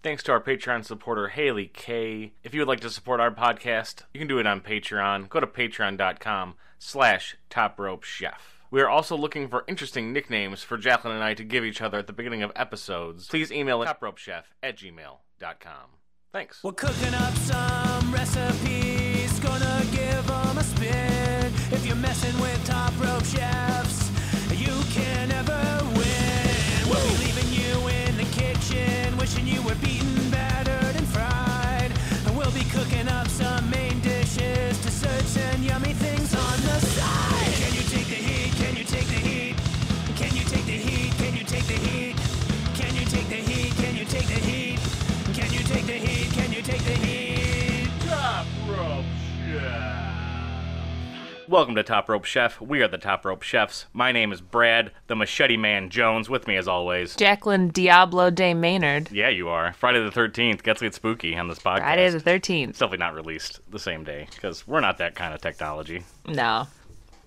Thanks to our Patreon supporter, Haley K. If you would like to support our podcast, you can do it on Patreon. Go to patreon.com/topropechef. We are also looking for interesting nicknames for Jacqueline and I to give each other at the beginning of episodes. Please email topropechef@gmail.com. Thanks. We're cooking up some recipes, gonna give them a spin. If you're messing with Top Rope Chefs, you can never win. Woo! We'll be leaving you in the kitchen, wishing you were beaten, battered, and fried. And we'll be cooking up some main dishes, desserts, and yummy things on the side. Can you take the heat? Can you take the heat? Can you take the heat? Can you take the heat? Can you take the heat? Can you take the heat? Can you take the heat? Can you take the heat? Top Rope Chef. Welcome to Top Rope Chef. We are the Top Rope Chefs. My name is Brad, the Machete Man Jones. With me as always, Jacqueline Diablo de Maynard. Yeah, you are. Friday the 13th. Gets to get spooky on this podcast. Friday the 13th. It's definitely not released the same day because we're not that kind of technology. No.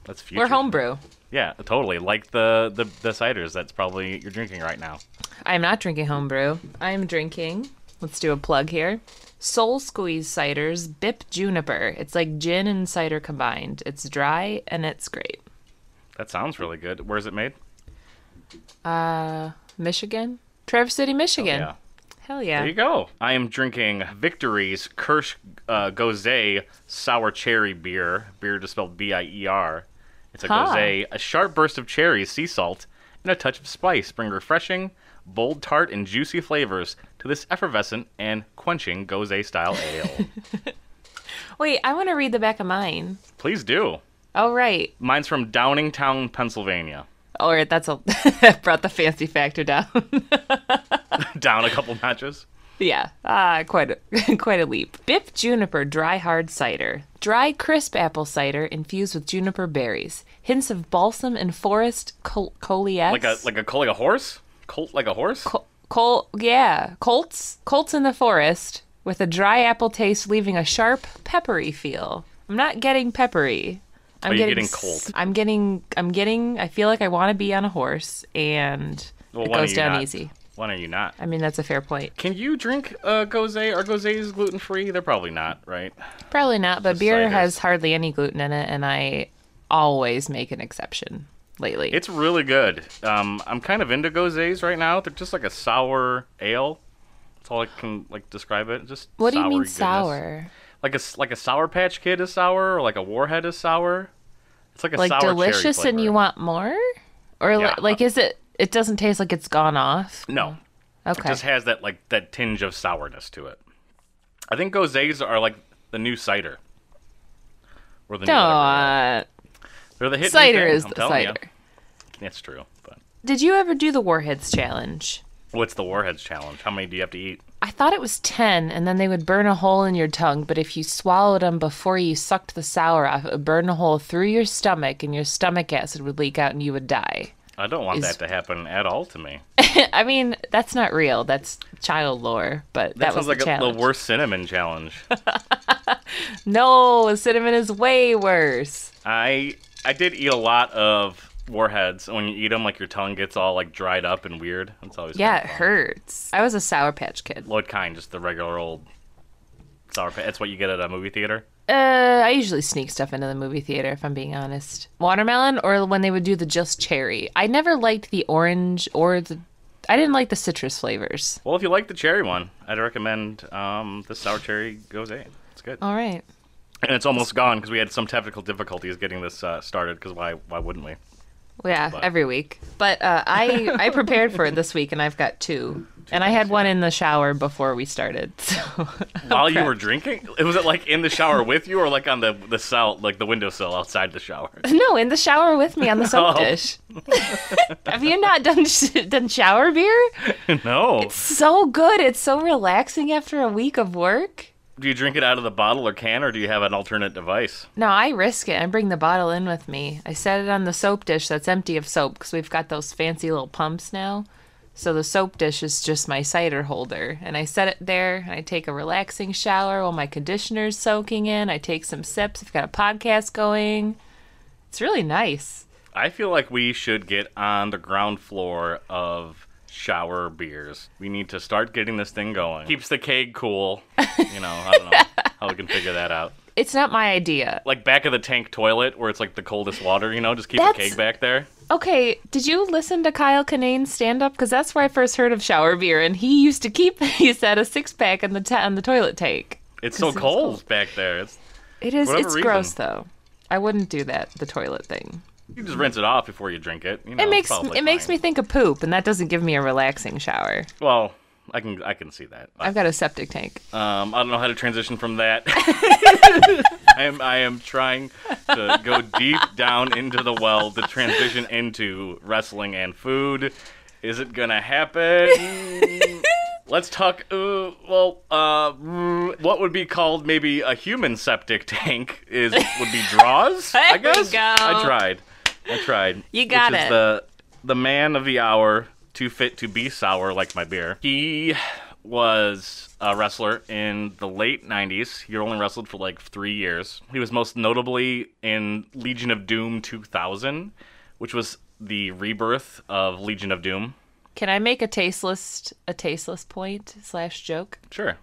That's future. We're homebrew. Yeah, totally. Like the ciders that's probably you're drinking right now. I'm not drinking homebrew. I'm drinking... Let's do a plug here. Soul Squeeze Cider's Bip Juniper. It's like gin and cider combined. It's dry and it's great. That sounds really good. Where is it made? Michigan. Traverse City, Michigan. Oh, yeah. Hell yeah. There you go. I am drinking Victory's Kirsch Gose Sour Cherry Beer. Beer is spelled B-I-E-R. It's a Gose, a sharp burst of cherries, sea salt, and a touch of spice. Bring refreshing, bold, tart, and juicy flavors to this effervescent and quenching Gose-style ale. Wait, I want to read the back of mine. Please do. Oh, right. Mine's from Downingtown, Pennsylvania. Oh, that's a... brought the fancy factor down. Down a couple notches? Yeah. Quite a leap. Bip Juniper Dry Hard Cider. Dry, crisp apple cider infused with juniper berries. Hints of balsam and forest coleates. Like a horse? Colt like a horse? Colts in the forest with a dry apple taste, leaving a sharp, peppery feel. I'm not getting peppery. I'm getting cold. I'm getting. I feel like I want to be on a horse, and well, it goes down easy. Why are you not? I mean, that's a fair point. Can you drink Gose? Are Goses gluten free? They're probably not, right? Probably not. But beer has hardly any gluten in it, and I always make an exception. Lately. It's really good. I'm kind of into Goses right now. They're just like a sour ale. That's all I can describe it. Just what do you mean goodness. Sour? Like a Sour Patch Kid is sour, or like a Warhead is sour. It's like a sour delicious cherry flavor. And you want more, or yeah. Is it? It doesn't taste like it's gone off. No. Okay. It just has that that tinge of sourness to it. I think Goses are like the new cider. Or the new They're the hit cider is the cider. You. It's true. But. Did you ever do the Warheads challenge? What's the Warheads challenge? How many do you have to eat? I thought it was 10, and then they would burn a hole in your tongue, but if you swallowed them before you sucked the sour off, it would burn a hole through your stomach, and your stomach acid would leak out, and you would die. I don't want that to happen at all to me. I mean, that's not real. That's child lore, but that was the challenge. That sounds like the worst cinnamon challenge. No, cinnamon is way worse. I did eat a lot of... Warheads, and when you eat them, your tongue gets all dried up and weird. It's always it hurts. I was a Sour Patch Kid. What kind? Just the regular old Sour Patch. That's what you get at a movie theater. I usually sneak stuff into the movie theater, if I'm being honest. Watermelon, or when they would do the just cherry. I never liked the orange or the. I didn't like the citrus flavors. Well, if you like the cherry one, I'd recommend the Sour Cherry Gose. It's good. All right. And it's almost gone because we had some technical difficulties getting this started. Because why wouldn't we? Yeah, but. Every week. But I prepared for it this week, and I've got two. And I had one in the shower before we started. So while you were drinking? Was it in the shower with you, or on the salt, the windowsill outside the shower? No, in the shower with me on the soap dish. Have you not done shower beer? No. It's so good. It's so relaxing after a week of work. Do you drink it out of the bottle or can, or do you have an alternate device? No, I risk it. I bring the bottle in with me. I set it on the soap dish that's empty of soap because we've got those fancy little pumps now. So the soap dish is just my cider holder. And I set it there, and I take a relaxing shower while my conditioner's soaking in. I take some sips. I've got a podcast going. It's really nice. I feel like we should get on the ground floor of shower beers. We need to start getting this thing going. Keeps the keg cool. You know, I don't know how we can figure that out. It's not my idea. Like back of the tank toilet where it's like the coldest water, you know, just keep the keg back there. Okay, did you listen to Kyle Kinane's stand-up? Because that's where I first heard of shower beer, and he used to keep, he said, a six-pack on the toilet tank. It's so cold back there. It's gross, though. I wouldn't do that, the toilet thing. You just rinse it off before you drink it. You know, it makes me think of poop, and that doesn't give me a relaxing shower. Well, I can see that. I've got a septic tank. I don't know how to transition from that. I am trying to go deep down into the well to transition into wrestling and food. Is it gonna happen? Let's talk. What would be called maybe a human septic tank would be Drawz, I guess. I tried. You got Which is the man of the hour, too fit to be sour like my beer. He was a wrestler in the late 90s. He only wrestled for like 3 years. He was most notably in Legion of Doom 2000, which was the rebirth of Legion of Doom. Can I make a tasteless point / joke? Sure.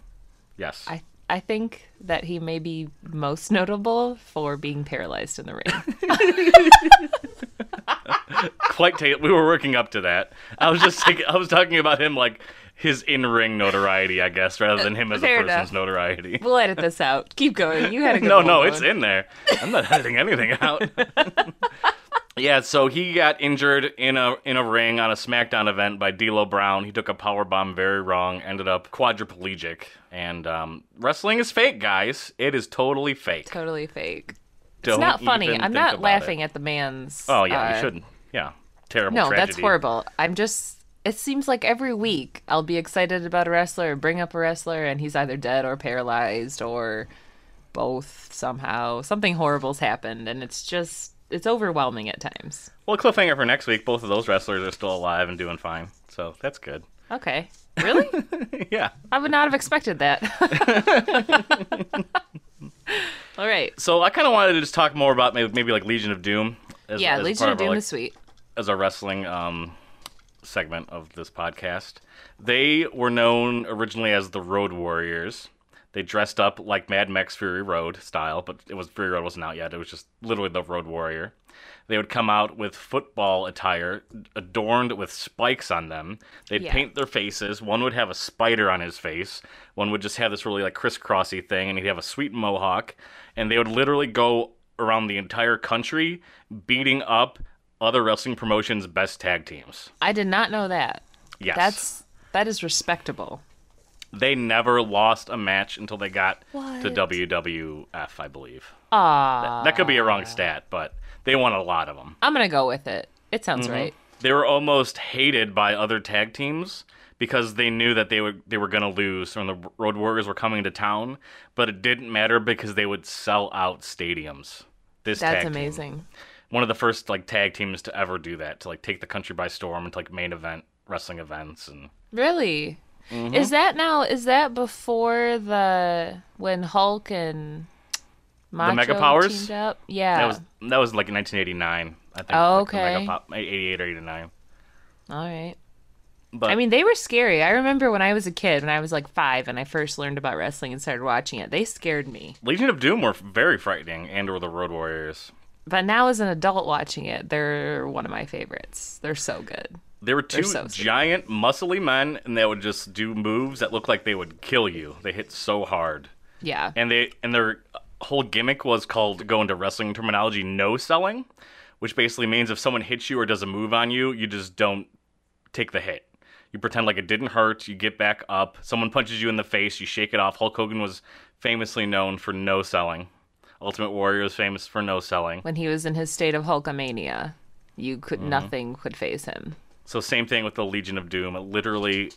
Yes. I think that he may be most notable for being paralyzed in the ring. We were working up to that. I was talking about him like his in-ring notoriety, I guess, rather than him as Fair a person's enough. Notoriety. We'll edit this out. Keep going. You had a good one. No, it's in there. I'm not editing anything out. Yeah, so he got injured in a ring on a SmackDown event by D'Lo Brown. He took a powerbomb very wrong, ended up quadriplegic. And wrestling is fake, guys. It is totally fake. Totally fake. It's not funny. I'm not laughing at the man's... Oh, yeah, you shouldn't. Yeah, terrible tragedy. No, that's horrible. I'm just... It seems like every week I'll be excited about a wrestler or bring up a wrestler, and he's either dead or paralyzed or both somehow. Something horrible's happened, and it's just... It's overwhelming at times. Well, cliffhanger for next week. Both of those wrestlers are still alive and doing fine. So that's good. Okay. Really? Yeah. I would not have expected that. All right. So I kind of wanted to just talk more about maybe like Legion of Doom. As Legion of Doom is sweet. As a wrestling segment of this podcast. They were known originally as the Road Warriors. They dressed up like Mad Max Fury Road style, but Fury Road wasn't out yet. It was just literally the Road Warrior. They would come out with football attire adorned with spikes on them. They'd paint their faces. One would have a spider on his face. One would just have this really like crisscrossy thing, and he'd have a sweet mohawk. And they would literally go around the entire country beating up other wrestling promotions' best tag teams. I did not know that. Yes. That is respectable. They never lost a match until they got to WWF, I believe. That could be a wrong stat, but they won a lot of them. I'm going to go with it. It sounds right. They were almost hated by other tag teams because they knew that they were going to lose when the Road Warriors were coming to town, but it didn't matter because they would sell out stadiums. That's amazing. One of the first like tag teams to ever do that, to like take the country by storm and to like main event wrestling events and Really? Mm-hmm. Is that before when Hulk and Macho the Mega Powers? Teamed up? Yeah. That was like 1989, I think. Oh, okay. Like 88 or 89. All right. But, I mean, they were scary. I remember when I was a kid, when I was like 5 and I first learned about wrestling and started watching it, they scared me. Legion of Doom were very frightening, and or the Road Warriors. But now as an adult watching it, they're one of my favorites. They're so good. There were two giant, muscly men, and they would just do moves that looked like they would kill you. They hit so hard. Yeah. And their whole gimmick was called, going to wrestling terminology, no-selling, which basically means if someone hits you or does a move on you, you just don't take the hit. You pretend like it didn't hurt. You get back up. Someone punches you in the face. You shake it off. Hulk Hogan was famously known for no-selling. Ultimate Warrior was famous for no-selling. When he was in his state of Hulkamania, nothing could faze him. So same thing with the Legion of Doom. Literally,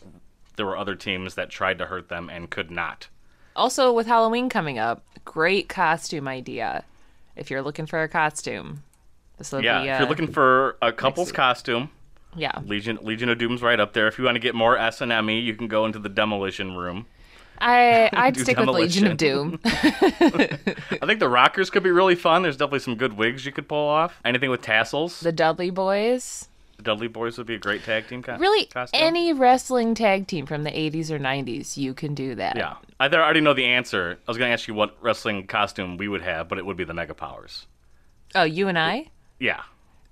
there were other teams that tried to hurt them and could not. Also, with Halloween coming up, great costume idea. If you're looking for a costume. If you're looking for a couple's costume, Legion of Doom's right up there. If you want to get more S&M-y, you can go into the Demolition room. I'd stick with Legion of Doom. I think the Rockers could be really fun. There's definitely some good wigs you could pull off. Anything with tassels. The Dudley Boys. The Dudley Boys would be a great tag team costume. Really, any wrestling tag team from the 80s or 90s, you can do that. Yeah. I already know the answer. I was going to ask you what wrestling costume we would have, but it would be the Mega Powers. Oh, you and I? Yeah.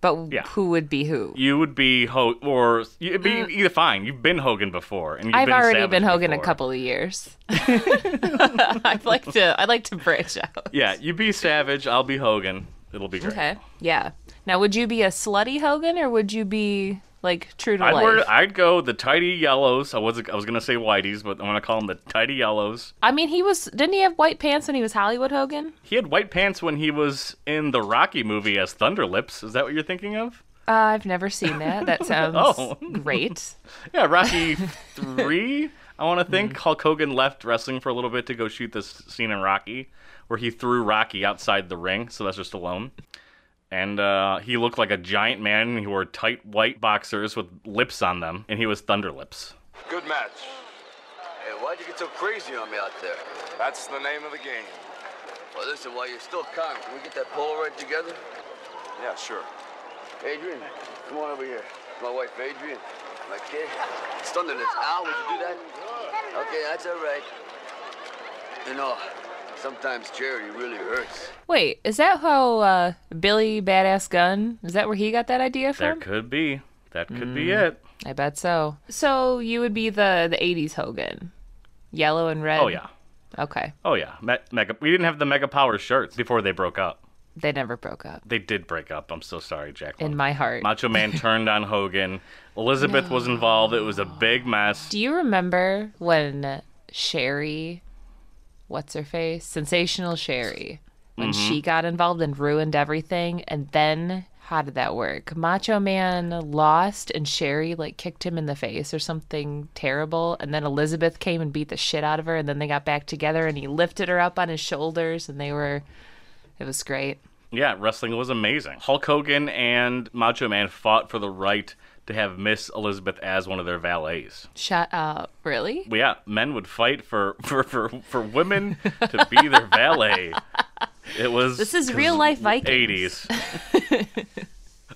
But who would be who? You would be Hogan, or it'd be either fine. You've been Hogan before, and I've already been Savage a couple of years. I'd like to branch out. Yeah, you be Savage, I'll be Hogan. It'll be great. Okay. Yeah. Now, would you be a slutty Hogan, or would you be like true to life? I'd go the tidy yellows. I was gonna say whiteys, but I'm gonna call them the tidy yellows. I mean, didn't he have white pants when he was Hollywood Hogan? He had white pants when he was in the Rocky movie as Thunderlips. Is that what you're thinking of? I've never seen that. That sounds great. Yeah, Rocky 3. I want to think Hulk Hogan left wrestling for a little bit to go shoot this scene in Rocky, where he threw Rocky outside the ring. So that's just alone. And he looked like a giant man. He wore tight white boxers with lips on them, and he was Thunderlips. Good match. Hey, why'd you get so crazy on me out there? That's the name of the game. Well, listen, while you're still calm, can we get that Polaroid together? Yeah, sure. Adrian, come on over here. My wife, Adrian. My kid. It's Thunderlips. Al, would you do that? Okay, that's all right. You know, sometimes charity really hurts. Wait, is that how Billy Badass Gunn, is that where he got that idea from? That could be. That could be it. I bet so. So you would be the 80s Hogan. Yellow and red? Oh, yeah. Okay. Oh, yeah. We didn't have the Mega Power shirts before they broke up. They never broke up. They did break up. I'm so sorry, Jacqueline. In my heart. Macho Man turned on Hogan. Elizabeth was involved. It was a big mess. Do you remember when Sherry... what's her face? Sensational Sherry. When she got involved and ruined everything. And then, how did that work? Macho Man lost and Sherry like kicked him in the face or something terrible. And then Elizabeth came and beat the shit out of her. And then they got back together and he lifted her up on his shoulders and it was great. Yeah, wrestling was amazing. Hulk Hogan and Macho Man fought for the right to have Miss Elizabeth as one of their valets. Shut up. Really? Well, yeah, men would fight for women to be their valet. This is real life Vikings. 80s.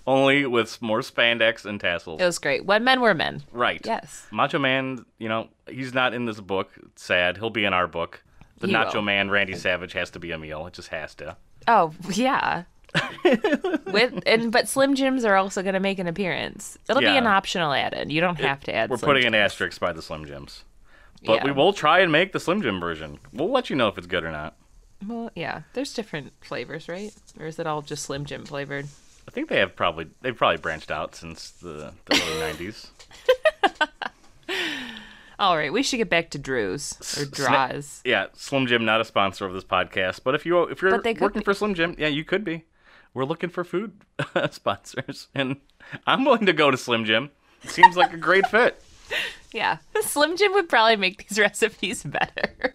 Only with more spandex and tassels. It was great. When men were men. Right. Yes. Macho Man, you know, he's not in this book. It's sad. He'll be in our book. The Nacho Man, Randy Savage, has to be Emil. It just has to. Oh, yeah. But Slim Jims are also going to make an appearance. It'll be an optional add-in. You don't have to add. We're putting an asterisk by the Slim Jims, but we will try and make the Slim Jim version. We'll let you know if it's good or not. Well, yeah, there's different flavors, right? Or is it all just Slim Jim flavored? I think they've probably branched out since the early '90s. All right, we should get back to Drawz or Drawz. Yeah, Slim Jim not a sponsor of this podcast, but if you're working for Slim Jim, yeah, you could be. We're looking for food sponsors, and I'm willing to go to Slim Jim. It seems like a great fit. Yeah. Slim Jim would probably make these recipes better.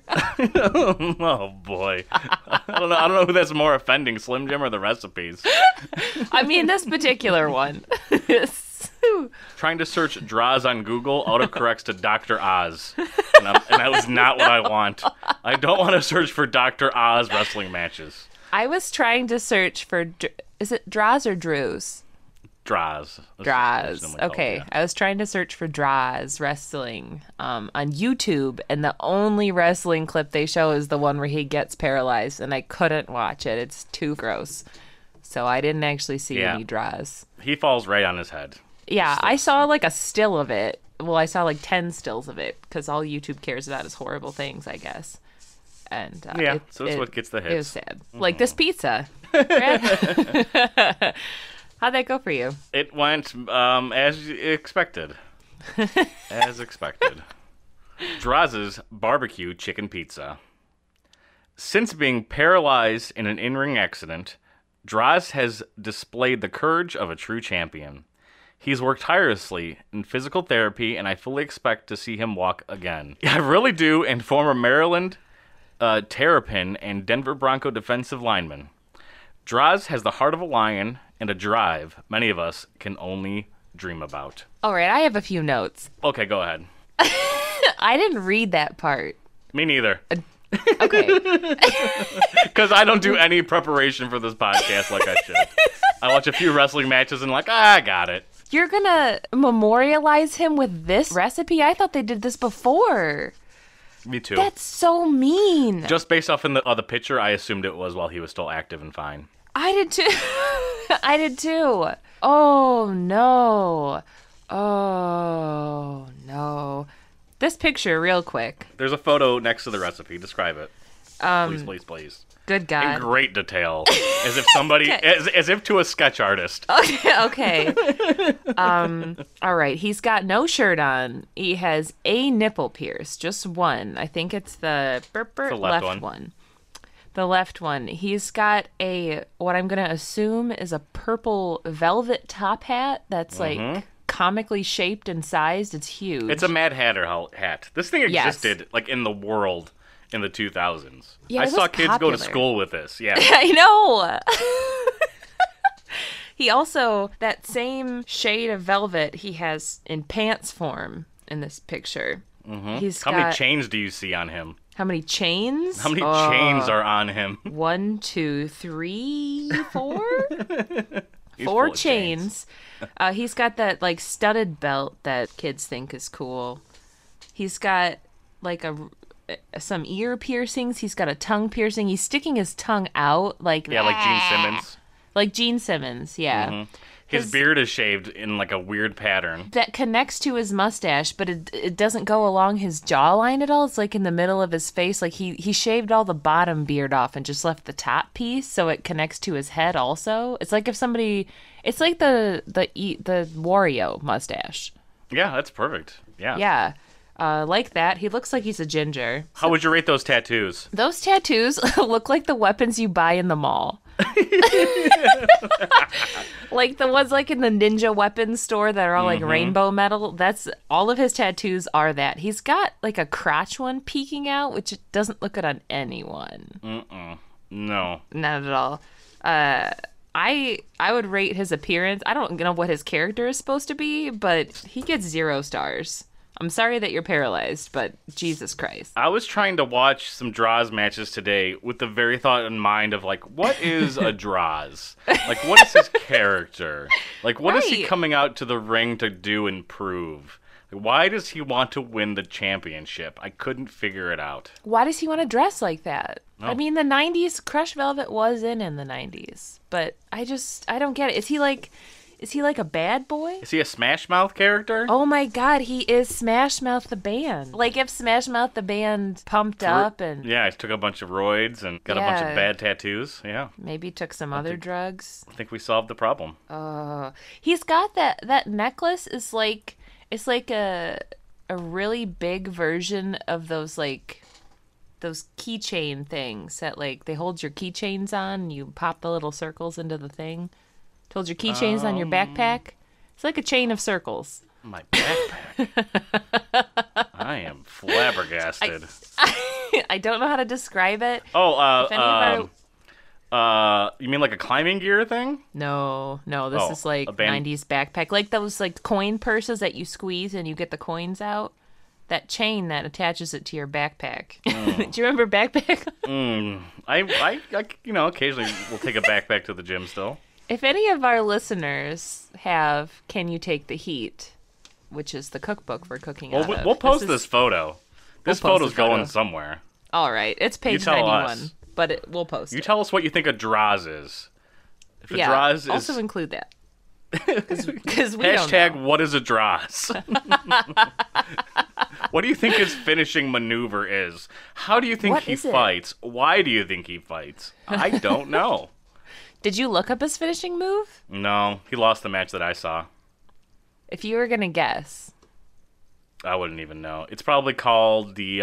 Oh, boy. I don't know who that's more offending, Slim Jim or the recipes. I mean, this particular one. Trying to search Drawz on Google autocorrects to Dr. Oz, and that was not what I want. I don't want to search for Dr. Oz wrestling matches. I was trying to search for, is it Drawz or Drawz? Drawz. Drawz. Okay. Yeah. I was trying to search for Drawz wrestling on YouTube, and the only wrestling clip they show is the one where he gets paralyzed, and I couldn't watch it. It's too gross. So I didn't actually see any Drawz. He falls right on his head. Yeah. I saw like a still of it. Well, I saw like 10 stills of it because all YouTube cares about is horrible things, I guess. And so it's what gets the hits. It was sad. Like this pizza. How'd that go for you? It went as expected. As expected. Drawz's barbecue chicken pizza. Since being paralyzed in an in-ring accident, Drawz has displayed the courage of a true champion. He's worked tirelessly in physical therapy, and I fully expect to see him walk again. I really do, and former Maryland... Terrapin and Denver Bronco defensive lineman. Drawz has the heart of a lion and a drive many of us can only dream about. All right, I have a few notes. Okay, go ahead. I didn't read that part. Me neither. Okay. Because I don't do any preparation for this podcast like I should. I watch a few wrestling matches and like, I got it. You're going to memorialize him with this recipe? I thought they did this before. Me too. That's so mean. Just based off in the picture, I assumed it was while he was still active and fine. I did too. I did too. Oh, no. Oh, no. This picture real quick. There's a photo next to the recipe. Describe it. Please, please, please. Good God. In great detail. As if somebody, as if to a sketch artist. Okay. All right. He's got no shirt on. He has a nipple pierce, just one. I think it's the left one. The left one. He's got a, what I'm going to assume is a purple velvet top hat that's like comically shaped and sized. It's huge. It's a Mad Hatter hat. This thing existed like in the world in the 2000s. Yeah, I saw kids go to school with this. Yeah. I know. He also, that same shade of velvet he has in pants form in this picture. Mm-hmm. How many chains do you see on him? How many chains? How many chains are on him? 1, 2, 3, 4? 4 chains. He's got that like studded belt that kids think is cool. He's got like some ear piercings. He's got a tongue piercing. He's sticking his tongue out like that. Yeah, like Gene Simmons. Like Gene Simmons, yeah. Mm-hmm. His beard is shaved in like a weird pattern that connects to his mustache, but it doesn't go along his jawline at all. It's like in the middle of his face. Like he shaved all the bottom beard off and just left the top piece, so it connects to his head also. It's like if somebody, it's like the Wario mustache. Yeah, that's perfect. Yeah. Yeah. Like that. He looks like he's a ginger. So. How would you rate those tattoos? Those tattoos look like the weapons you buy in the mall. Like the ones like in the ninja weapons store that are all like rainbow metal. That's all of his tattoos are that. He's got like a crotch one peeking out, which doesn't look good on anyone. No. Not at all. I would rate his appearance. I don't know what his character is supposed to be, but he gets 0 stars. I'm sorry that you're paralyzed, but Jesus Christ. I was trying to watch some Drawz matches today with the very thought in mind of, like, what is a Drawz? Like, what is his character? Like, what is he coming out to the ring to do and prove? Like, why does he want to win the championship? I couldn't figure it out. Why does he want to dress like that? No. I mean, the 90s, Crush Velvet was in the 90s, but I don't get it. Is he like a bad boy? Is he a Smash Mouth character? Oh my God, he is Smash Mouth the band. Like if Smash Mouth the band pumped up and... Yeah, he took a bunch of roids and got a bunch of bad tattoos, yeah. Maybe took some other drugs. I think we solved the problem. He's got that necklace is like, it's like a really big version of those like... those keychain things that like, they hold your keychains on and you pop the little circles into the thing. Told your keychains on your backpack. It's like a chain of circles. My backpack. I am flabbergasted. I don't know how to describe it. Oh, you mean like a climbing gear thing? No. This is like 90s backpack. Like those like coin purses that you squeeze and you get the coins out. That chain that attaches it to your backpack. Do you remember backpack? I you know, occasionally we'll take a backpack to the gym still. If any of our listeners have Can You Take the Heat, which is the cookbook we're cooking out of. We'll post this photo. This photo's going somewhere. All right. It's page 91, but we'll post it. You tell us what you think a Drawz is. If a Drawz is... also include that. Because we don't know. What is a Drawz? What do you think his finishing maneuver is? How do you think he fights? Why do you think he fights? I don't know. Did you look up his finishing move? No, he lost the match that I saw. If you were going to guess. I wouldn't even know. It's probably called the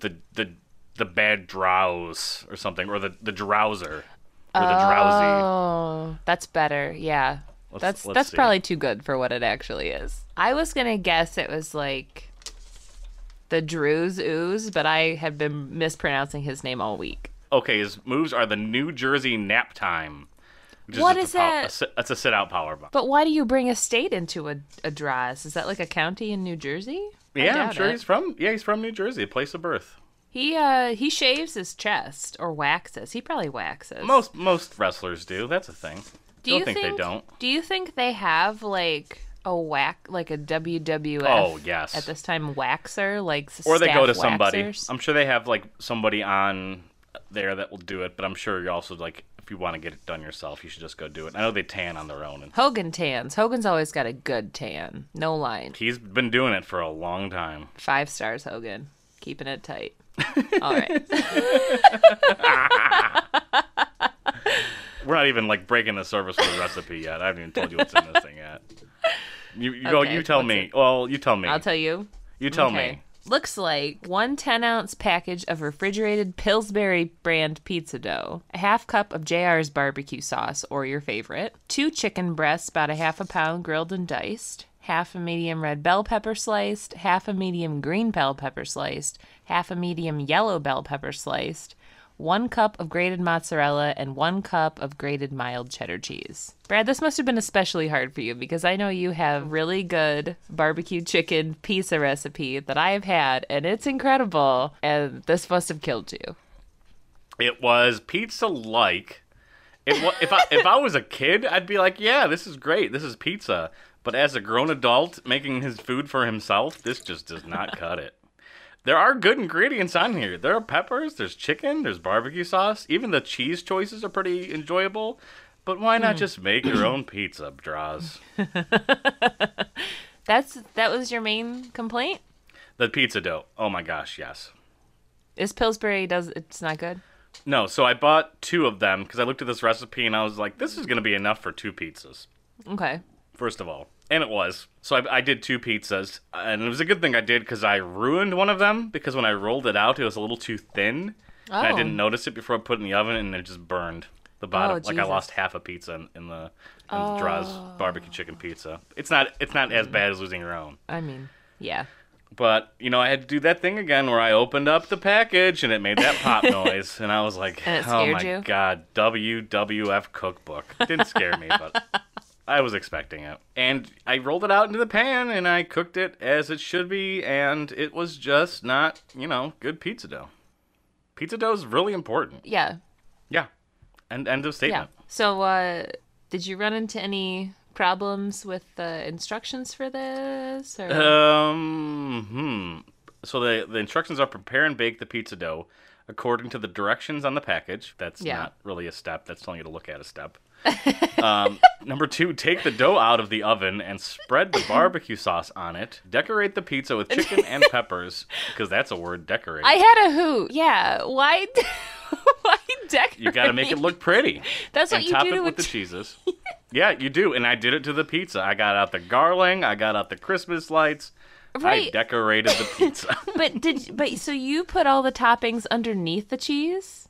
Bad Drawz or something, or the Drawzer. Or the Drowsy. Oh, that's better, yeah. That's probably too good for what it actually is. I was going to guess it was like the Drew's Ooze, but I have been mispronouncing his name all week. Okay, his moves are the New Jersey Nap Time. What is that? That's a sit-out powerbomb. But why do you bring a state into a Drawz? Is that like a county in New Jersey? Yeah, I'm sure he's from New Jersey, a place of birth. He shaves his chest or waxes. He probably waxes. Most wrestlers do. That's a thing. I don't think they don't. Do you think they have like a WWF? Oh yes. At this time, waxer like. Or they go to somebody. I'm sure they have like somebody on there that will do it, but I'm sure you're also like, if you want to get it done yourself, you should just go do it. I know they tan on their own. And Hogan tans. Hogan's always got a good tan. No line. He's been doing it for a long time. 5 stars, Hogan. Keeping it tight. All right. We're not even, like, breaking the service for the recipe yet. I haven't even told you what's in this thing yet. You tell me. Well, you tell me. I'll tell you. You tell me. Looks like 1 10-ounce package of refrigerated Pillsbury brand pizza dough, a half cup of JR's barbecue sauce, or your favorite, 2 chicken breasts, about a half a pound, grilled and diced, half a medium red bell pepper sliced, half a medium green bell pepper sliced, half a medium yellow bell pepper sliced, 1 cup of grated mozzarella, and 1 cup of grated mild cheddar cheese. Brad, this must have been especially hard for you because I know you have really good barbecue chicken pizza recipe that I have had, and it's incredible, and this must have killed you. It was pizza-like. If I was a kid, I'd be like, yeah, this is great. This is pizza. But as a grown adult making his food for himself, this just does not cut it. There are good ingredients on here. There are peppers, there's chicken, there's barbecue sauce. Even the cheese choices are pretty enjoyable. But why not just make your own pizza, Drawz? That was your main complaint? The pizza dough. Oh my gosh, yes. Is Pillsbury, it's not good? No, so I bought 2 of them because I looked at this recipe and I was like, this is going to be enough for 2 pizzas. Okay. First of all. And it was. So I did 2 pizzas, and it was a good thing I did because I ruined one of them because when I rolled it out, it was a little too thin, and I didn't notice it before I put it in the oven, and it just burned the bottom. I lost half a pizza in the Drawz barbecue chicken pizza. It's not as bad as losing your own. I mean, yeah. But, you know, I had to do that thing again where I opened up the package, and it made that pop noise, and I was like, oh, my God, WWF cookbook. It didn't scare me, but... I was expecting it. And I rolled it out into the pan, and I cooked it as it should be, and it was just not, you know, good pizza dough. Pizza dough is really important. Yeah. Yeah. And end of statement. Yeah. So did you run into any problems with the instructions for this? Or? So the instructions are prepare and bake the pizza dough according to the directions on the package. That's not really a step. That's telling you to look at a step. Number 2, take the dough out of the oven and spread the barbecue sauce on it. Decorate the pizza with chicken and peppers, because that's a word, decorate. I had a hoot. Yeah. Why decorate? You got to make it look pretty. That's what you do. And top it with the cheeses. Yeah, you do. And I did it to the pizza. I got out the garland. I got out the Christmas lights. Right. I decorated the pizza. So you put all the toppings underneath the cheese?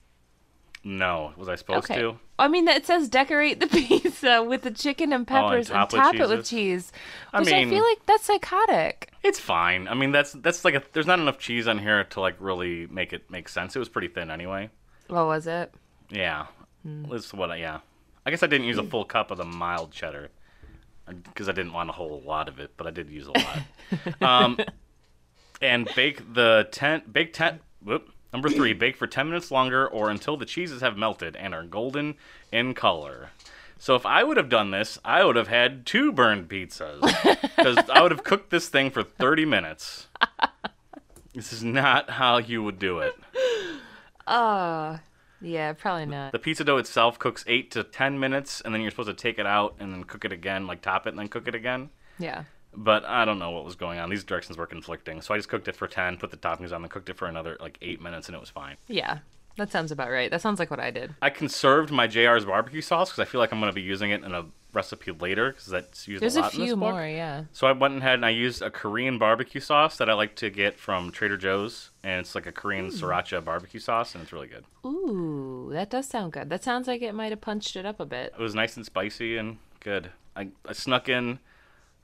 No. Was I supposed to? I mean, it says decorate the pizza with the chicken and peppers and top it with cheese. I feel like that's psychotic. It's fine. I mean, that's like there's not enough cheese on here to like really make it make sense. It was pretty thin anyway. Well, was it? Yeah. I guess I didn't use a full cup of the mild cheddar because I didn't want a whole lot of it, but I did use a lot. And bake the 10. Number 3, bake for 10 minutes longer or until the cheeses have melted and are golden in color. So if I would have done this, I would have had 2 burned pizzas because I would have cooked this thing for 30 minutes. This is not how you would do it. Oh, yeah, probably not. The pizza dough itself cooks 8 to 10 minutes, and then you're supposed to take it out and then cook it again, like top it and then cook it again. Yeah. But I don't know what was going on. These directions were conflicting. So I just cooked it for 10, put the toppings on, and cooked it for another, 8 minutes, and it was fine. Yeah, that sounds about right. That sounds like what I did. I conserved my JR's barbecue sauce because I feel like I'm going to be using it in a recipe later because that's used a lot in this book. There's a few more, yeah. So I went ahead and I used a Korean barbecue sauce that I like to get from Trader Joe's, and it's like a Korean sriracha barbecue sauce, and it's really good. Ooh, that does sound good. That sounds like it might have punched it up a bit. It was nice and spicy and good. I snuck in...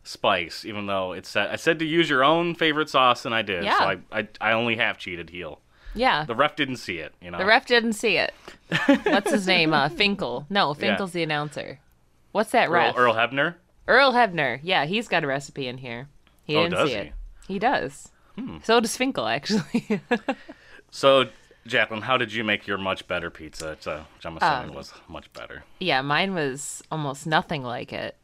spice, even though I said to use your own favorite sauce, and I did. Yeah. So I only half cheated heel. Yeah. The ref didn't see it, you know. What's his name? Finkel. No, Finkel's the announcer. What's that ref? Earl Hebner? Earl Hebner. Yeah, he's got a recipe in here. He didn't see it. He does. So does Finkel, actually. So Jacqueline, how did you make your much better pizza? Which I'm assuming was much better. Yeah, mine was almost nothing like it.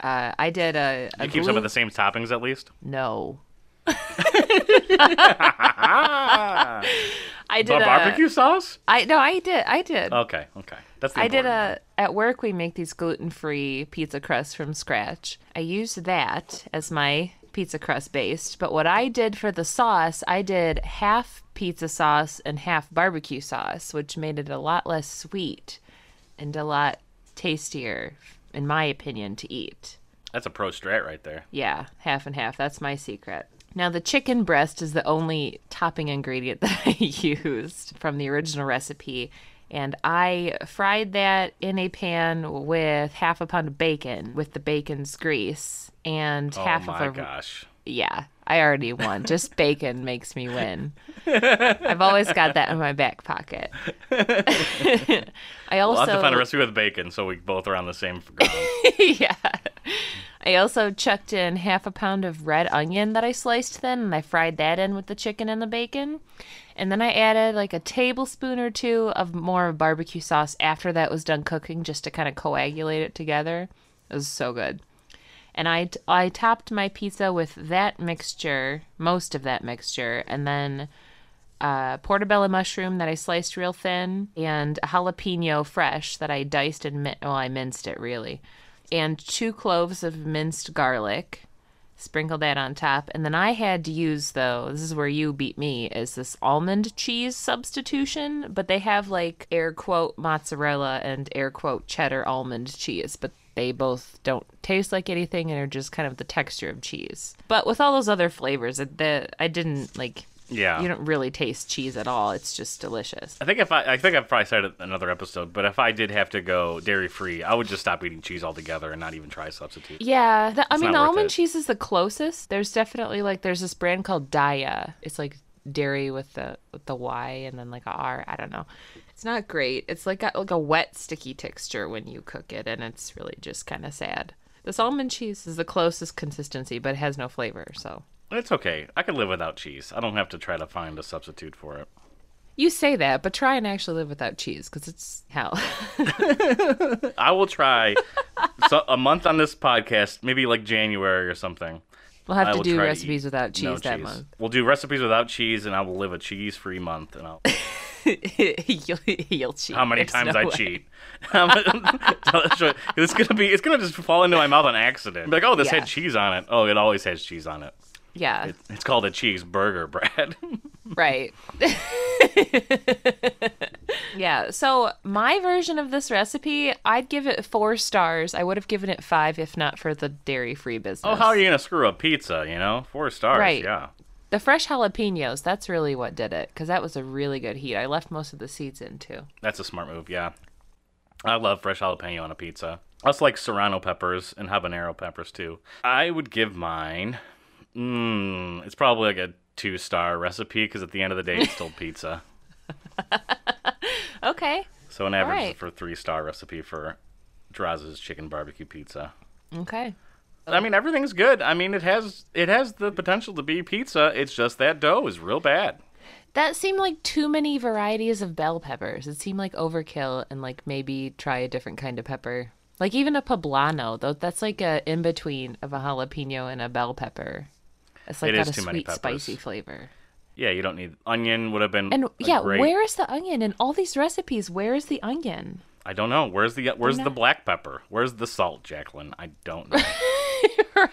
I did a you keep some of the same toppings at least? No. I did barbecue sauce? I did. Okay. That's the important one. At work we make these gluten-free pizza crusts from scratch. I used that as my pizza crust base, but what I did for the sauce, I did half pizza sauce and half barbecue sauce, which made it a lot less sweet and a lot tastier, in my opinion, to eat. That's a pro strat right there. Yeah, half and half. That's my secret. Now, the chicken breast is the only topping ingredient that I used from the original recipe, and I fried that in a pan with half a pound of bacon with the bacon's grease and half of a... Oh, my gosh. Yeah, I already won. Just bacon makes me win. I've always got that in my back pocket. I also... We'll have to find a recipe with bacon so we both are on the same ground. Yeah. I also chucked in half a pound of red onion that I sliced thin, and I fried that in with the chicken and the bacon. And then I added like a tablespoon or two of more barbecue sauce after that was done cooking, just to kind of coagulate it together. It was so good. And I topped my pizza with that mixture, most of that mixture, and then portobello mushroom that I sliced real thin, and jalapeno fresh that I diced and I minced it really, and 2 cloves of minced garlic. Sprinkle that on top. And then I had to use, though, this is where you beat me, is this almond cheese substitution. But they have, like, air quote mozzarella and air quote cheddar almond cheese. But they both don't taste like anything and are just kind of the texture of cheese. But with all those other flavors, I didn't, like... Yeah, you don't really taste cheese at all. It's just delicious. I think I've probably said it in another episode, but if I did have to go dairy free, I would just stop eating cheese altogether and not even try substitutes. Yeah, the almond cheese is the closest. There's definitely there's this brand called Daya. It's like dairy with the Y and then like a R. I don't know. It's not great. It's got a wet sticky texture when you cook it, and it's really just kind of sad. This almond cheese is the closest consistency, but it has no flavor, so. It's okay. I could live without cheese. I don't have to try to find a substitute for it. You say that, but try and actually live without cheese, because it's hell. I will try a month on this podcast, maybe like January or something. We'll have to do recipes without cheese that month. We'll do recipes without cheese, and I will live a cheese-free month. And I'll... You'll cheat. How many times I cheat? It's gonna just fall into my mouth on accident. Be like, oh, this had cheese on it. Oh, it always has cheese on it. Yeah. It's called a cheeseburger, Brad. Right. Yeah. So my version of this recipe, I'd give it 4 stars. I would have given it 5 if not for the dairy-free business. Oh, how are you gonna screw up pizza? 4 stars. Right. Yeah. The fresh jalapenos, that's really what did it, because that was a really good heat. I left most of the seeds in, too. That's a smart move, yeah. I love fresh jalapeno on a pizza. I also like serrano peppers and habanero peppers, too. I would give mine, it's probably like a 2-star recipe, because at the end of the day, it's still pizza. Okay. So an average for 3-star recipe for Drawz's chicken barbecue pizza. Okay. I mean, everything's good. I mean, it has the potential to be pizza. It's just that dough is real bad. That seemed like too many varieties of bell peppers. It seemed like overkill, and like maybe try a different kind of pepper. Like even a poblano, though, that's like a in between of a jalapeno and a bell pepper. It's like got a sweet, spicy flavor. Yeah, you don't need onion. Would have been great. Where is the onion in all these recipes? Where is the onion? I don't know. Where's the black pepper? Where's the salt, Jacqueline? I don't know.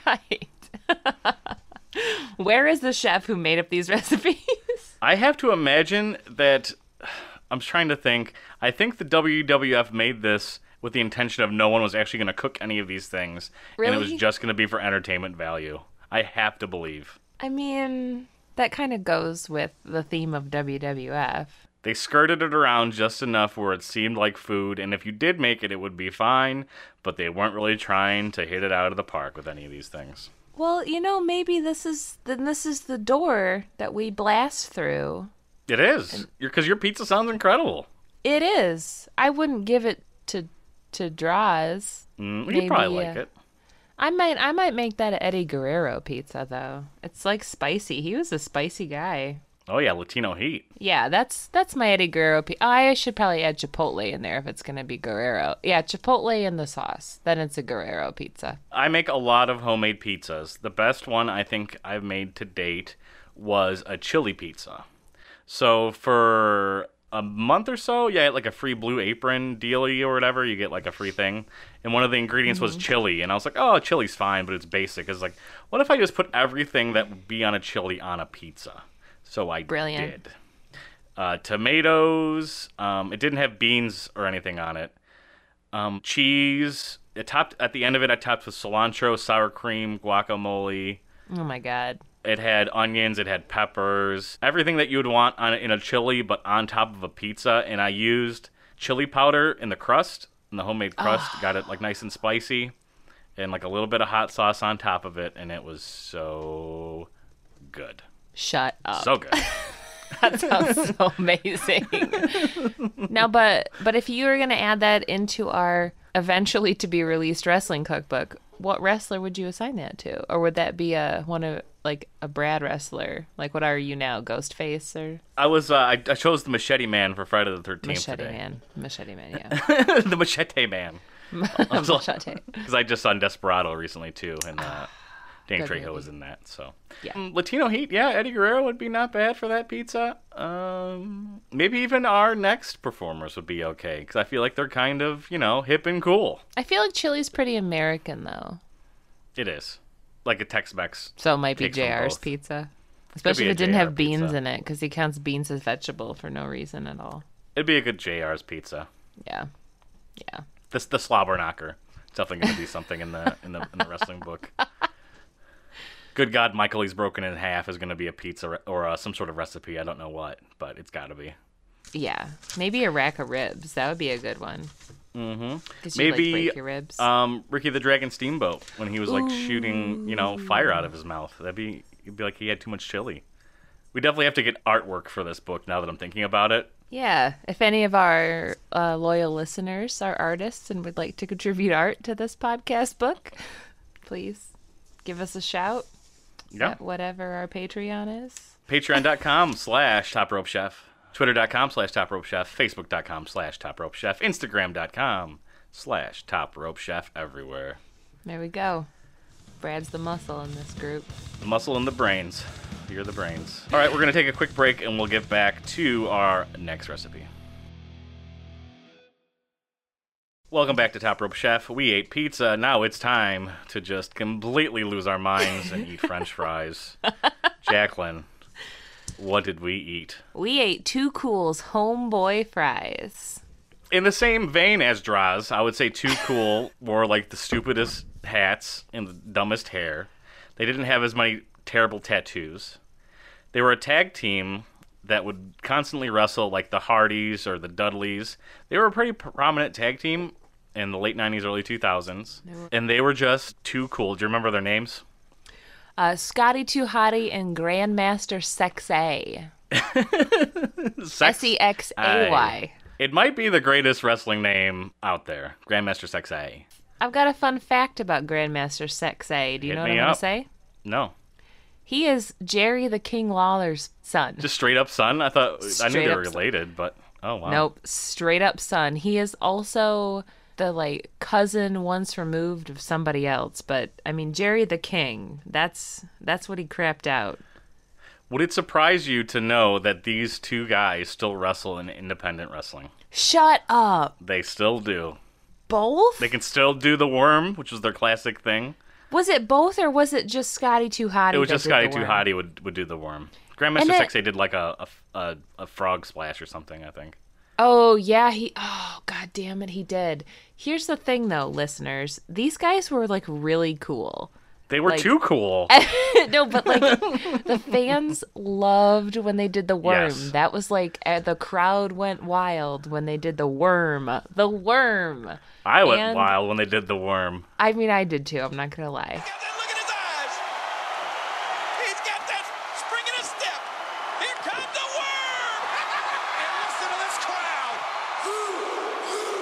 Right. Where is the chef who made up these recipes? I have to imagine that. I'm trying to think. I think the WWF made this with the intention of no one was actually going to cook any of these things. Really? And it was just going to be for entertainment value. I have to believe. I mean, that kind of goes with the theme of WWF. They skirted it around just enough where it seemed like food, and if you did make it, it would be fine, but they weren't really trying to hit it out of the park with any of these things. Well, maybe this is the door that we blast through. It is, because your pizza sounds incredible. It is. I wouldn't give it to Drawz. You'd probably like it. I might make that an Eddie Guerrero pizza, though. It's like spicy. He was a spicy guy. Oh yeah, Latino Heat. Yeah, that's my Eddie Guerrero. I should probably add Chipotle in there if it's going to be Guerrero. Yeah, Chipotle in the sauce. Then it's a Guerrero pizza. I make a lot of homemade pizzas. The best one I think I've made to date was a chili pizza. So for a month or so, yeah, I had like a free Blue Apron dealie or whatever. You get like a free thing. And one of the ingredients was chili. And I was like, oh, chili's fine, but it's basic. It's like, what if I just put everything that would be on a chili on a pizza? So I did. Tomatoes. It didn't have beans or anything on it. Cheese. At the end of it, I topped with cilantro, sour cream, guacamole. Oh, my God. It had onions. It had peppers. Everything that you would want in a chili, but on top of a pizza. And I used chili powder in the crust, in the homemade crust. Oh. Got it like nice and spicy. And like a little bit of hot sauce on top of it. And it was so good. Shut up. So good. That sounds so amazing. Now, but if you were going to add that into our eventually to be released wrestling cookbook, what wrestler would you assign that to? Or would that be a Brad wrestler? Like, what are you now, Ghostface? Or I chose the Machete Man for Friday the 13th. Machete Man, yeah. The Machete Man. Machete. Because I just saw Desperado recently too, and Dan Trejo was in that, so. Yeah. Latino Heat, yeah, Eddie Guerrero would be not bad for that pizza. Maybe even our next performers would be okay, because I feel like they're kind of, hip and cool. I feel like chili's pretty American, though. It is. Like a Tex-Mex. So it might be JR's pizza. Especially if it didn't have beans in it, because he counts beans as vegetable for no reason at all. It'd be a good JR's pizza. Yeah. Yeah. The slobber knocker. It's definitely going to be something in the wrestling book. Good God, Michael, he's broken in half is going to be a pizza or some sort of recipe. I don't know what, but it's got to be. Yeah. Maybe a rack of ribs. That would be a good one. Mm-hmm. Maybe break your ribs. Ricky the Dragon Steamboat, when he was like shooting, fire out of his mouth. It'd be like he had too much chili. We definitely have to get artwork for this book now that I'm thinking about it. Yeah. If any of our loyal listeners are artists and would like to contribute art to this podcast book, please give us a shout. Yep. Whatever our Patreon is. Patreon.com/Top Rope Chef. Twitter.com/Top Rope Chef. Facebook.com/Top Rope Chef. Instagram.com/Top Rope Chef. Everywhere. There we go. Brad's the muscle in this group. The muscle and the brains. You're the brains. All right, we're going to take a quick break and we'll get back to our next recipe. Welcome back to Top Rope Chef. We ate pizza. Now it's time to just completely lose our minds and eat French fries. Jacqueline, what did we eat? We ate Too Cool's homeboy fries. In the same vein as Drawz, I would say Too Cool wore like the stupidest hats and the dumbest hair. They didn't have as many terrible tattoos. They were a tag team that would constantly wrestle like the Hardys or the Dudleys. They were a pretty prominent tag team in the late 90s, early 2000s. And they were just too cool. Do you remember their names? Scotty 2 Hotty and Grandmaster Sexay. Sexay. It might be the greatest wrestling name out there. Grandmaster Sexay. I've got a fun fact about Grandmaster Sexay. Do you know what I'm going to say? No. He is Jerry the King Lawler's son. Just straight up son? I knew they were related, but oh wow. Nope, straight up son. He is also the cousin once removed of somebody else, but I mean Jerry the King, that's what he crapped out. Would it surprise you to know that these two guys still wrestle in independent wrestling? Shut up. They still do. Both? They can still do the worm, which was their classic thing. Was it both, or was it just Scotty 2 Hotty? It was just Scotty 2 Hotty would do the worm. Grandmaster Sexay did like a frog splash or something, I think. Oh yeah, God damn it, he did. Here's the thing, though, listeners. These guys were like really cool. They were too cool. No, but like the fans loved when they did the worm. Yes. That was like the crowd went wild when they did the worm. The worm. I went wild when they did the worm. I mean, I did too. I'm not going to lie. Look at his eyes. He's got that spring in his step. Here comes the worm.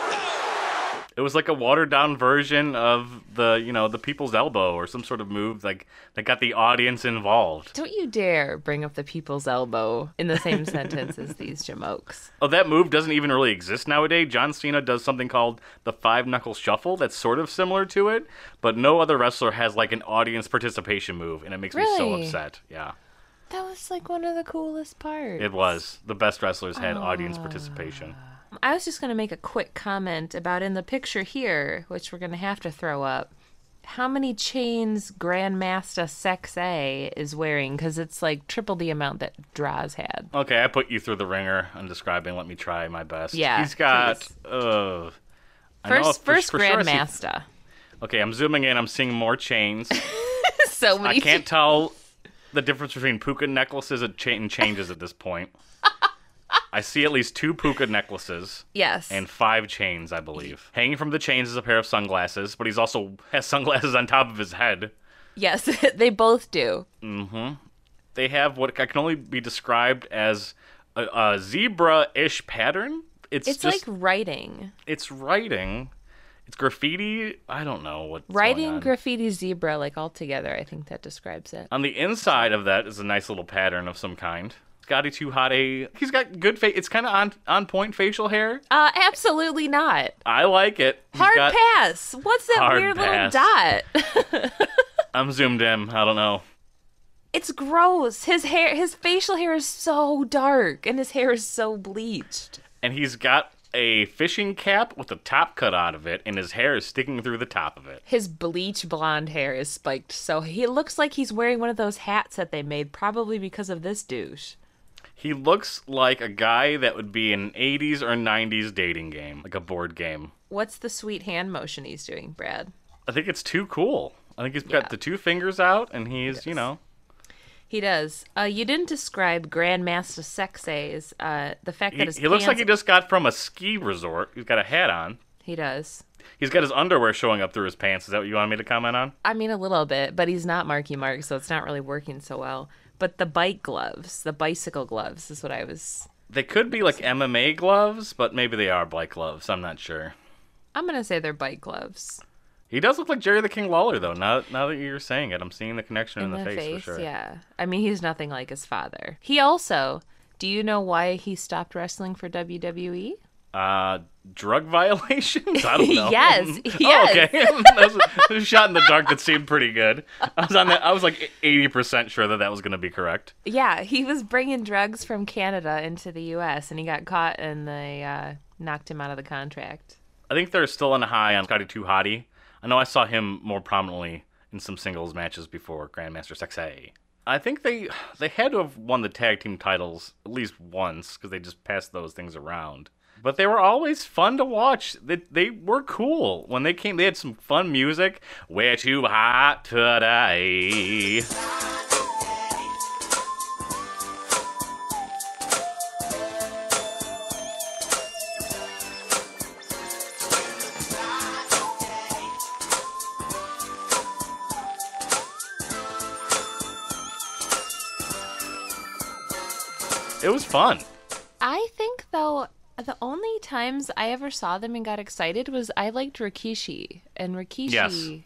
And listen to this crowd. It was like a watered down version of the, you know, the people's elbow or some sort of move like that got the audience involved. Don't you dare bring up the people's elbow in the same sentence as these jamokes. Oh, that move doesn't even really exist nowadays. John Cena does something called the five knuckle shuffle that's sort of similar to it, but no other wrestler has like an audience participation move, and it makes me so upset. Yeah. That was like one of the coolest parts. It was. The best wrestlers had audience participation. I was just going to make a quick comment about in the picture here, which we're going to have to throw up, how many chains Grandmaster Sexay is wearing, because it's like triple the amount that Drawz had. Okay, I put you through the ringer on describing. Let me try my best. Yeah, he's got... First Grandmaster. Sure okay, I'm zooming in. I'm seeing more chains. So many I can't tell the difference between puka necklaces and changes at this point. I see at least 2 puka necklaces. Yes. And 5 chains, I believe. Hanging from the chains is a pair of sunglasses, but he's also has sunglasses on top of his head. Yes, they both do. Mm-hmm. They have what can only be described as a zebra-ish pattern. It's just, like writing. It's writing. It's graffiti. I don't know what's going on. Graffiti zebra, like all together. I think that describes it. On the inside of that is a nice little pattern of some kind. Scotty 2 Hotty. He's got good face. It's kind of on point facial hair. Absolutely not. I like it. Hard pass. What's that weird little dot? I'm zoomed in. I don't know. It's gross. His hair, his facial hair is so dark, and his hair is so bleached. And he's got a fishing cap with the top cut out of it, and his hair is sticking through the top of it. His bleach blonde hair is spiked, so he looks like he's wearing one of those hats that they made, probably because of this douche. He looks like a guy that would be in an 80s or 90s dating game, like a board game. What's the sweet hand motion he's doing, Brad? I think it's too cool. I think he's got the 2 fingers out, and he's, you know... He does. You didn't describe Grandmaster Sexay's, the fact that his He looks like he just got from a ski resort. He's got a hat on. He does. He's got his underwear showing up through his pants. Is that what you want me to comment on? I mean, a little bit, but he's not Marky Mark, so it's not really working so well. But the bicycle gloves is what I was... They could be like MMA gloves, but maybe they are bike gloves. I'm not sure. I'm going to say they're bike gloves. He does look like Jerry the King Lawler, though. Now that you're saying it, I'm seeing the connection in the face, for sure. Yeah. I mean, he's nothing like his father. He also... Do you know why he stopped wrestling for WWE? Drug violations? I don't know. Yes. Oh, okay. That was a shot in the dark that seemed pretty good. I was like 80% sure that was going to be correct. Yeah, he was bringing drugs from Canada into the U.S., and he got caught, and they knocked him out of the contract. I think they're still on a high on Scotty 2 Hotty. I know I saw him more prominently in some singles matches before Grandmaster Sexay. I think they had to have won the tag team titles at least once, because they just passed those things around. But they were always fun to watch. They were cool. When they came, they had some fun music. We're too hot today. It was fun. I think, though... The only times I ever saw them and got excited was I liked Rikishi. And Rikishi,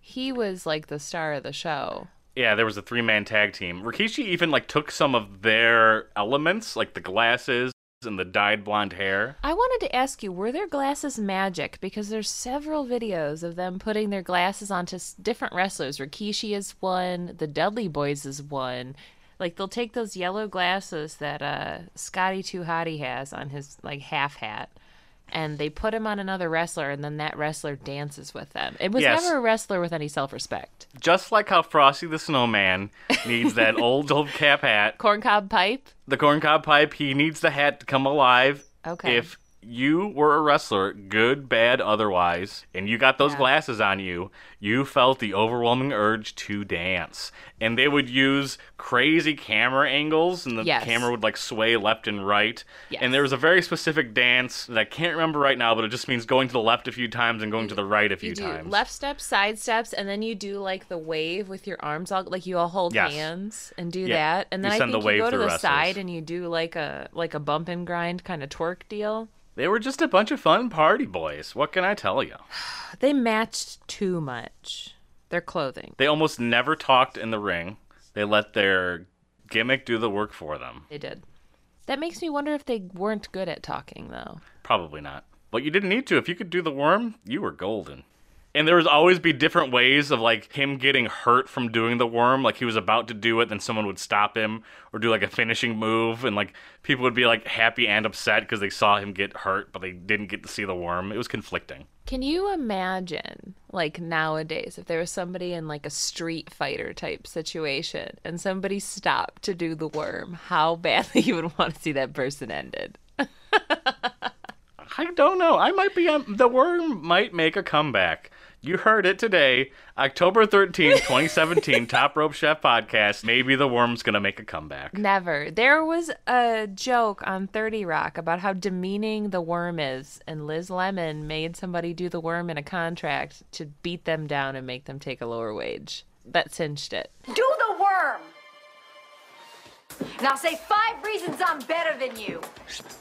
he was like the star of the show. Yeah, there was a 3-man tag team. Rikishi even like took some of their elements, like the glasses and the dyed blonde hair. I wanted to ask you, were their glasses magic? Because there's several videos of them putting their glasses onto different wrestlers. Rikishi is one. The Dudley Boys is one. Like, they'll take those yellow glasses that Scotty 2 Hotty has on his, like, half hat, and they put him on another wrestler, and then that wrestler dances with them. It was never a wrestler with any self-respect. Just like how Frosty the Snowman needs that old cap hat. Corncob pipe? The corncob pipe. He needs the hat to come alive. Okay. If you were a wrestler, good, bad, otherwise, and you got those glasses on you, you felt the overwhelming urge to dance. and they would use crazy camera angles, and the camera would like sway left and right. And there was a very specific dance that I can't remember right now, but it just means going to the left a few times and going to the right a few times. Left steps, side steps, and then you do like the wave with your arms all like you all hold hands and do that. And then I think you go to the side and you do like a bump and grind kind of twerk deal. They were just a bunch of fun party boys. What can I tell you? They matched too much. Their clothing. They almost never talked in the ring. They let their gimmick do the work for them. They did. That makes me wonder if they weren't good at talking, though. Probably not. But you didn't need to. If you could do the worm, you were golden. And there would always be different ways of, like, him getting hurt from doing the worm. Like, he was about to do it, then someone would stop him or do, like, a finishing move. And, like, people would be, like, happy and upset because they saw him get hurt, but they didn't get to see the worm. It was conflicting. Can you imagine, like, nowadays, if there was somebody in, like, a street fighter type situation and somebody stopped to do the worm, how badly you would want to see that person ended? I don't know. I might be... the worm might make a comeback. You heard it today. October 13th, 2017, Top Rope Chef Podcast. Maybe the worm's going to make a comeback. Never. There was a joke on 30 Rock about how demeaning the worm is, and Liz Lemon made somebody do the worm in a contract to beat them down and make them take a lower wage. That cinched it. Do the worm! Now say 5 reasons I'm better than you.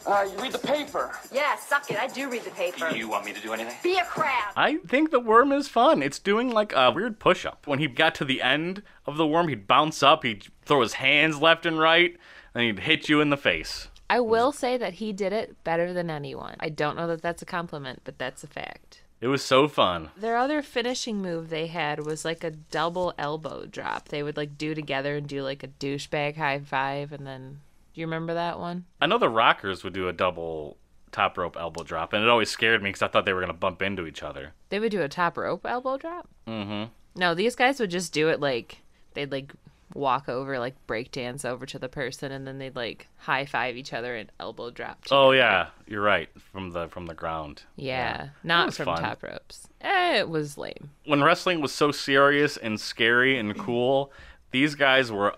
You read the paper. Yeah, suck it. I do read the paper. You want me to do anything? Be a crab. I think the worm is fun. It's doing like a weird push-up. When he got to the end of the worm, he'd bounce up, he'd throw his hands left and right, and he'd hit you in the face. I will say that he did it better than anyone. I don't know that that's a compliment, but that's a fact. It was so fun. Their other finishing move they had was like a double elbow drop. They would like do together and do like a douchebag high five and then... Do you remember that one? I know the Rockers would do a double top rope elbow drop, and it always scared me because I thought they were going to bump into each other. They would do a top rope elbow drop? Mm-hmm. No, these guys would just do it like, they'd like walk over, like breakdance over to the person, and then they'd like high five each other and elbow drop. Oh, yeah. You're right. From the ground. Yeah. Not from top ropes. It was lame. When wrestling was so serious and scary and cool... These guys were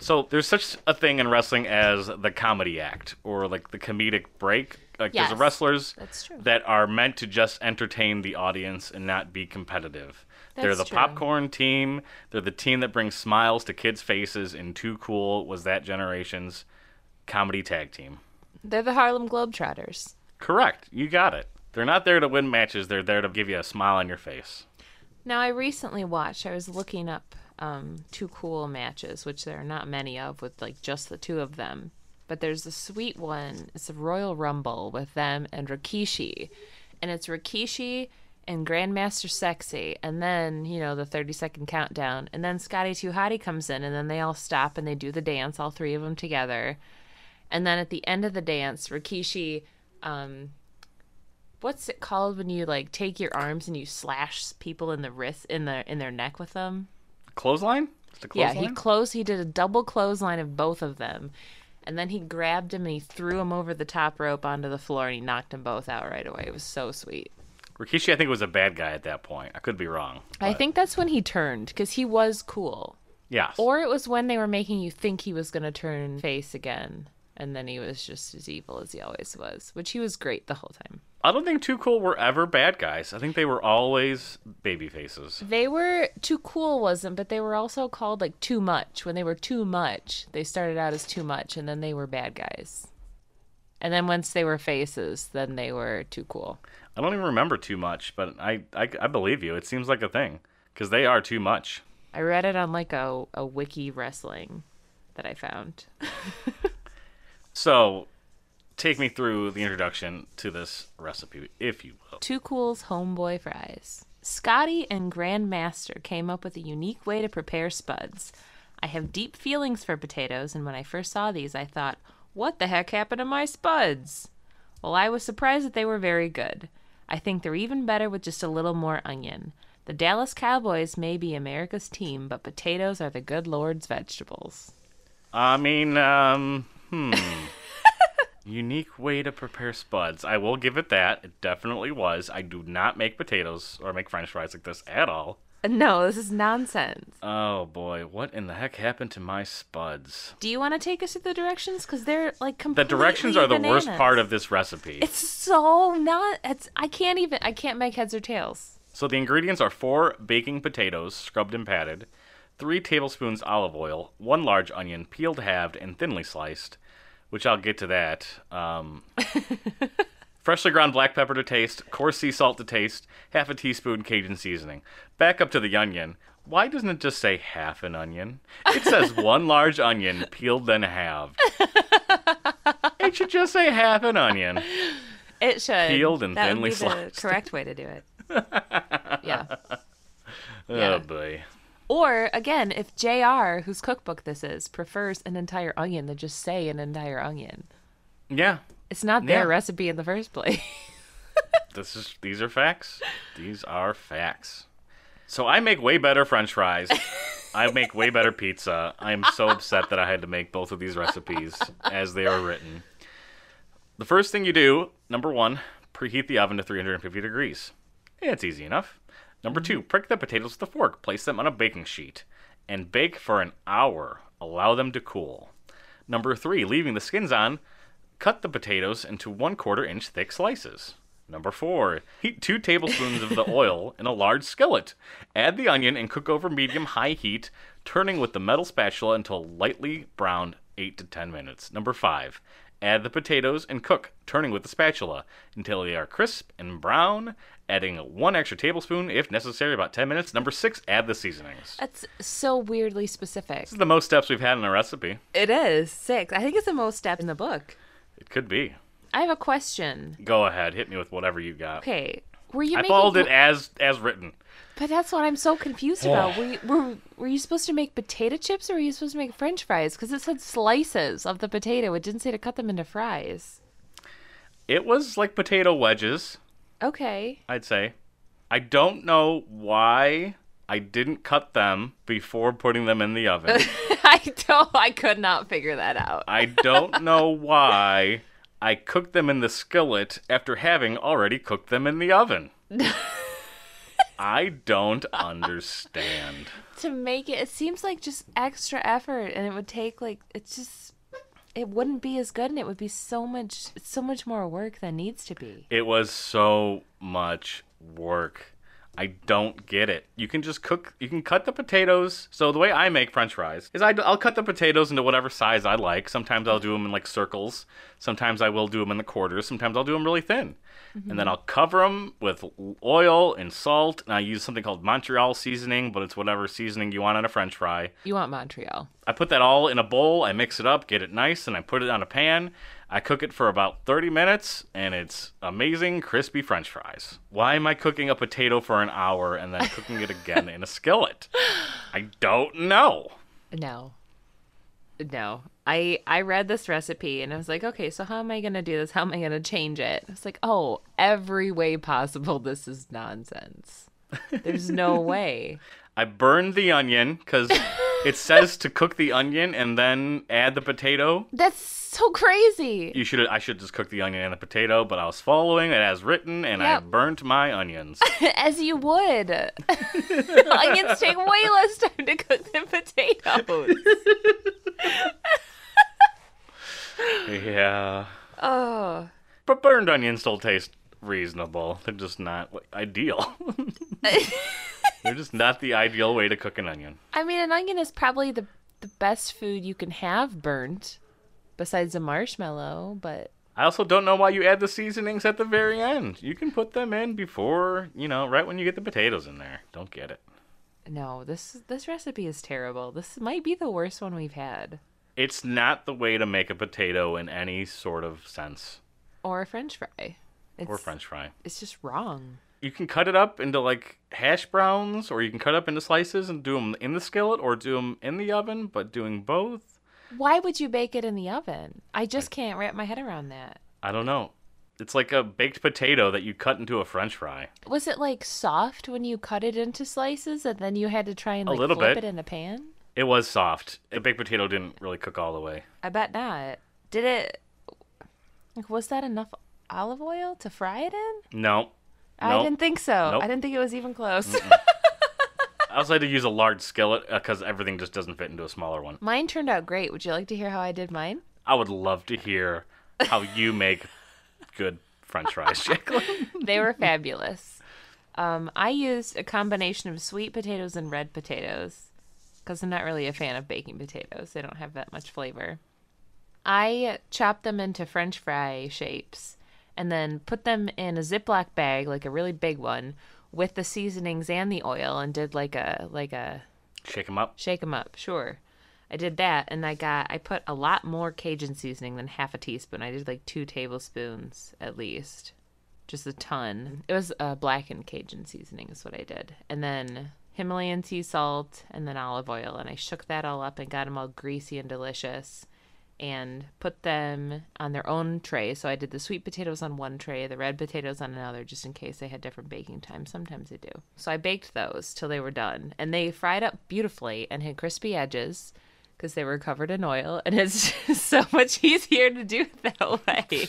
so there's such a thing in wrestling as the comedy act or like the comedic break. Like there's wrestlers that are meant to just entertain the audience and not be competitive. They're the popcorn team. They're the team that brings smiles to kids' faces. And Too Cool was that generation's comedy tag team. They're the Harlem Globetrotters. Correct. You got it. They're not there to win matches. They're there to give you a smile on your face. Now, I recently watched. I was looking up. Too Cool matches, which there are not many of with like just the two of them, but there's a sweet one. It's a Royal Rumble with them and Rikishi, and it's Rikishi and Grandmaster Sexay, and then you know the 30-second countdown, and then Scotty 2 Hotty comes in, and then they all stop and they do the dance, all three of them together, and then at the end of the dance, Rikishi, what's it called when you like take your arms and you slash people in the wrist in their neck with them? Clothesline? It's a clothesline? Yeah, he did a double clothesline of both of them. And then he grabbed him and he threw him over the top rope onto the floor and he knocked them both out right away. It was so sweet. Rikishi, I think, was a bad guy at that point. I could be wrong. But... I think that's when he turned because he was cool. Yes. Or it was when they were making you think he was going to turn face again. And then he was just as evil as he always was, which he was great the whole time. I don't think Too Cool were ever bad guys. I think they were always baby faces. They were... Too Cool wasn't, but they were also called, like, Too Much. When they were Too Much, they started out as Too Much, and then they were bad guys. And then once they were faces, then they were Too Cool. I don't even remember Too Much, but I believe you. It seems like a thing, because they are Too Much. I read it on, like, a wiki wrestling that I found. So... Take me through the introduction to this recipe, if you will. Too Cool's Homeboy Fries. Scotty and Grandmaster came up with a unique way to prepare spuds. I have deep feelings for potatoes, and when I first saw these, I thought, what the heck happened to my spuds? Well, I was surprised that they were very good. I think they're even better with just a little more onion. The Dallas Cowboys may be America's team, but potatoes are the good Lord's vegetables. I mean, Unique way to prepare spuds. I will give it that. It definitely was. I do not make potatoes or make french fries like this at all. No, this is nonsense. Oh, boy. What in the heck happened to my spuds? Do you want to take us to the directions? Because they're, like, completely bananas. The directions are the worst part of this recipe. It's so not... It's, I can't make heads or tails. So the ingredients are 4 baking potatoes, scrubbed and patted, 3 tablespoons olive oil, 1 large onion, peeled, halved, and thinly sliced, which I'll get to that. Freshly ground black pepper to taste, coarse sea salt to taste, half a teaspoon Cajun seasoning. Back up to the onion. Why doesn't it just say half an onion? It says 1 large onion, peeled then halved. It should just say half an onion. It should. Peeled and that thinly sliced. That would be the correct way to do it. Yeah. Oh, boy. Or, again, if JR, whose cookbook this is, prefers an entire onion, then just say an entire onion. Yeah. It's not their recipe in the first place. These are facts. These are facts. So I make way better French fries. I make way better pizza. I am so upset that I had to make both of these recipes as they are written. The first thing you do, number 1, preheat the oven to 350 degrees. It's easy enough. Number 2, prick the potatoes with a fork. Place them on a baking sheet and bake for an hour. Allow them to cool. Number 3, leaving the skins on. Cut the potatoes into 1/4-inch thick slices. Number 4, heat 2 tablespoons of the oil in a large skillet. Add the onion and cook over medium-high heat, turning with the metal spatula until lightly browned, 8 to 10 minutes. Number 5, add the potatoes and cook, turning with the spatula, until they are crisp and brown, adding 1 extra tablespoon, if necessary, about 10 minutes. Number 6, add the seasonings. That's so weirdly specific. This is the most steps we've had in a recipe. It is, 6. I think it's the most step in the book. It could be. I have a question. Go ahead. Hit me with whatever you got. Okay. Were you making... I followed it as written. But that's what I'm so confused about. Were you supposed to make potato chips or were you supposed to make French fries? Because it said slices of the potato. It didn't say to cut them into fries. It was like potato wedges. Okay. I'd say. I don't know why I didn't cut them before putting them in the oven. I could not figure that out. I don't know why I cooked them in the skillet after having already cooked them in the oven. I don't understand. To make it seems like just extra effort, and it would take it wouldn't be as good, and it would be so much more work than needs to be. It was so much work. I don't get it. You can cut the potatoes. So the way I make French fries is I'll cut the potatoes into whatever size I like. Sometimes I'll do them in like circles. Sometimes I will do them in the quarters. Sometimes I'll do them really thin. Mm-hmm. And then I'll cover them with oil and salt. And I use something called Montreal seasoning, but it's whatever seasoning you want on a French fry. You want Montreal. I put that all in a bowl. I mix it up, get it nice, and I put it on a pan. I cook it for about 30 minutes, and it's amazing, crispy French fries. Why am I cooking a potato for an hour and then cooking it again in a skillet? I don't know. No. I read this recipe, and I was like, okay, so how am I going to do this? How am I going to change it? It's like, oh, every way possible, this is nonsense. There's no way. I burned the onion because it says to cook the onion and then add the potato. That's so crazy. I should just cook the onion and the potato, but I was following it as written, and I burnt my onions. As you would. Onions take way less time to cook than potatoes. Yeah. Oh. But burned onions still taste reasonable. They're just not ideal. They're just not the ideal way to cook an onion. I mean, an onion is probably the best food you can have burnt, besides a marshmallow, but... I also don't know why you add the seasonings at the very end. You can put them in before, right when you get the potatoes in there. Don't get it. No, this recipe is terrible. This might be the worst one we've had. It's not the way to make a potato in any sort of sense. Or a French fry. It's just wrong. You can cut it up into, like, hash browns, or you can cut it up into slices and do them in the skillet or do them in the oven, but doing both. Why would you bake it in the oven? I can't wrap my head around that. I don't know. It's like a baked potato that you cut into a French fry. Was it, like, soft when you cut it into slices and then you had to try and, like, flip it in a pan? It was soft. The baked potato didn't really cook all the way. I bet not. Did it... Like, was that enough olive oil to fry it in? No. Nope. I didn't think so. Nope. I didn't think it was even close. I also had to use a large skillet because everything just doesn't fit into a smaller one. Mine turned out great. Would you like to hear how I did mine? I would love to hear how you make good French fries, Jacqueline. They were fabulous. I used a combination of sweet potatoes and red potatoes because I'm not really a fan of baking potatoes. They don't have that much flavor. I chopped them into French fry shapes and then put them in a Ziploc bag, like a really big one, with the seasonings and the oil, and did like a shake them up. Sure, I did that, and I put a lot more Cajun seasoning than half a teaspoon. I did like 2 tablespoons at least, just a ton. It was blackened Cajun seasoning is what I did, and then Himalayan sea salt, and then olive oil, and I shook that all up and got them all greasy and delicious. And put them on their own tray. So I did the sweet potatoes on one tray, the red potatoes on another, just in case they had different baking times. Sometimes they do. So I baked those till they were done. And they fried up beautifully and had crispy edges because they were covered in oil. And it's just so much easier to do it that way.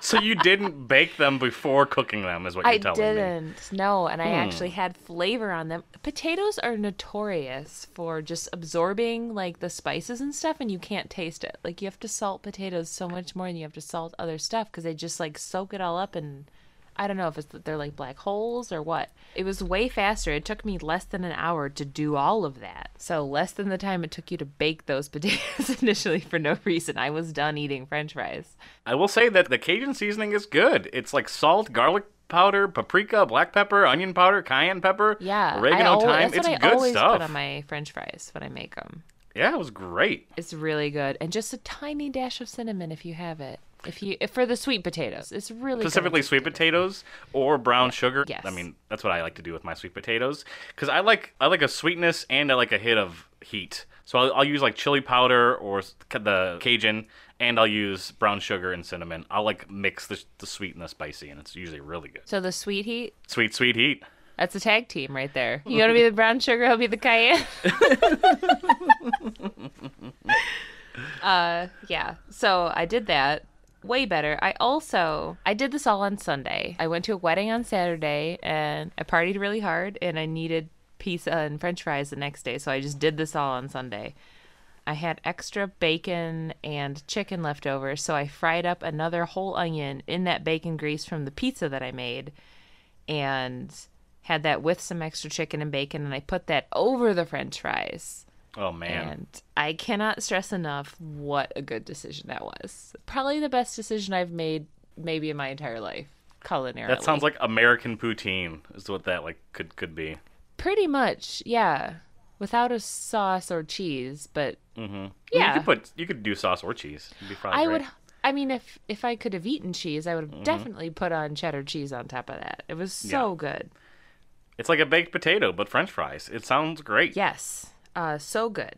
So you didn't bake them before cooking them is what you're telling me. I didn't. No. And I actually had flavor on them. Potatoes are notorious for just absorbing like the spices and stuff, and you can't taste it. Like you have to salt potatoes so much more than you have to salt other stuff because they just like soak it all up, and I don't know if it's that they're like black holes or what. It was way faster. It took me less than an hour to do all of that. So less than the time it took you to bake those potatoes initially for no reason. I was done eating French fries. I will say that the Cajun seasoning is good. It's like salt, garlic powder, paprika, black pepper, onion powder, cayenne pepper, oregano, thyme. It's good stuff. I always put on my French fries when I make them. Yeah, it was great. It's really good. And just a tiny dash of cinnamon if you have it. If for the sweet potatoes, it's really specifically sweet potatoes or brown sugar. Yes. I mean, that's what I like to do with my sweet potatoes because I like a sweetness and I like a hit of heat. So I'll use like chili powder or the Cajun, and I'll use brown sugar and cinnamon. I'll like mix the sweet and the spicy, and it's usually really good. So the sweet heat, sweet heat. That's a tag team right there. You want to be the brown sugar? I'll be the cayenne. Yeah. So I did that. Way better. I did this all on Sunday. I went to a wedding on Saturday, and I partied really hard, and I needed pizza and French fries the next day, so I just did this all on Sunday. I had extra bacon and chicken left over, so I fried up another whole onion in that bacon grease from the pizza that I made, and had that with some extra chicken and bacon, and I put that over the French fries. Oh, man. And I cannot stress enough what a good decision that was. Probably the best decision I've made maybe in my entire life, culinarily. That sounds like American poutine is what that like could be. Pretty much, yeah. Without a sauce or cheese, but yeah. I mean, you could do sauce or cheese. It'd be fine, right? I mean, if I could have eaten cheese, I would have definitely put on cheddar cheese on top of that. It was so good. It's like a baked potato, but French fries. It sounds great. Yes. So good.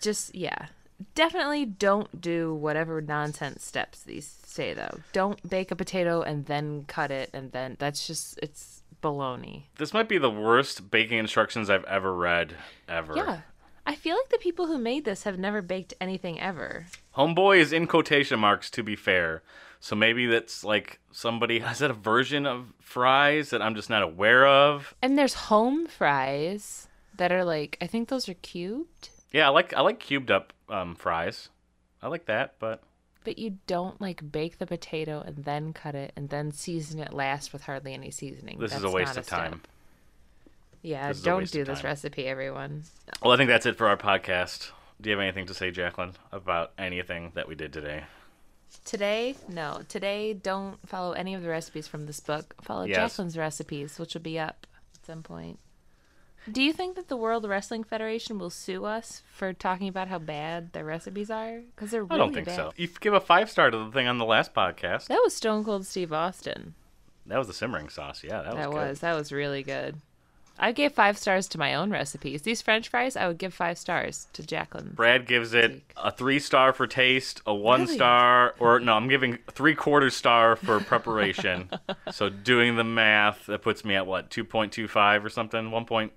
Just, yeah. Definitely don't do whatever nonsense steps these say, though. Don't bake a potato and then cut it, and then it's baloney. This might be the worst baking instructions I've ever read, ever. Yeah. I feel like the people who made this have never baked anything ever. Homeboy is in quotation marks, to be fair. So maybe that's like somebody has a version of fries that I'm just not aware of. And there's home fries. That are like, I think those are cubed. Yeah, I like cubed up fries. I like that, but you don't like bake the potato and then cut it and then season it last with hardly any seasoning. This is a waste of time. Yeah, don't do this recipe, everyone. Well, I think that's it for our podcast. Do you have anything to say, Jacqueline, about anything that we did today? Today? No. Today, don't follow any of the recipes from this book. Follow Jacqueline's recipes, which will be up at some point. Do you think that the World Wrestling Federation will sue us for talking about how bad their recipes are? Because they're really bad. I don't think so. You give a 5-star to the thing on the last podcast. That was Stone Cold Steve Austin. That was the simmering sauce. Yeah, that was good. That was really good. I gave 5 stars to my own recipes. These French fries, I would give 5 stars to Jacqueline. Brad gives it a 3-star for taste, a 1-star, or no, I'm giving 3/4 star for preparation. So doing the math, that puts me at what, 2.25 or something, 1.75?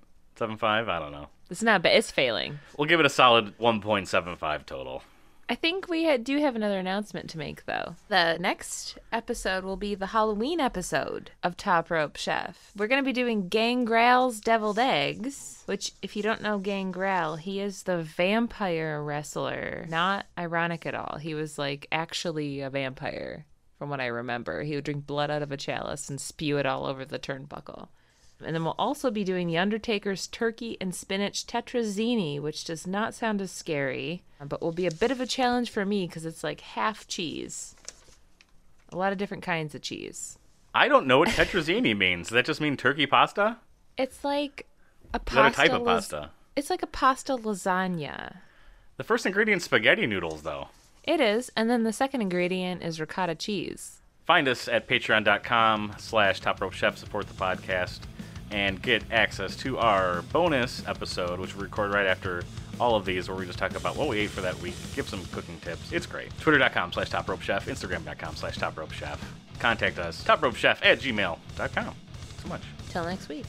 I don't know. It's not bad. It's failing. We'll give it a solid 1.75 total. I think we do have another announcement to make, though. The next episode will be the Halloween episode of Top Rope Chef. We're going to be doing Gangrel's Deviled Eggs, which, if you don't know Gangrel, he is the vampire wrestler. Not ironic at all. He was, like, actually a vampire, from what I remember. He would drink blood out of a chalice and spew it all over the turnbuckle. And then we'll also be doing The Undertaker's Turkey and Spinach Tetrazzini, which does not sound as scary, but will be a bit of a challenge for me because it's like half cheese. A lot of different kinds of cheese. I don't know what tetrazzini means. Does that just mean turkey pasta? It's like a pasta. Is that a type of pasta? It's like a pasta lasagna. The first ingredient is spaghetti noodles, though. It is. And then the second ingredient is ricotta cheese. Find us at patreon.com/Top Rope Chef. Support the podcast and get access to our bonus episode, which we record right after all of these, where we just talk about what we ate for that week, give some cooking tips. It's great. Twitter.com/Top Rope Chef, Instagram.com/Top Rope Chef. Contact us, topropechef@gmail.com. So much. Till next week.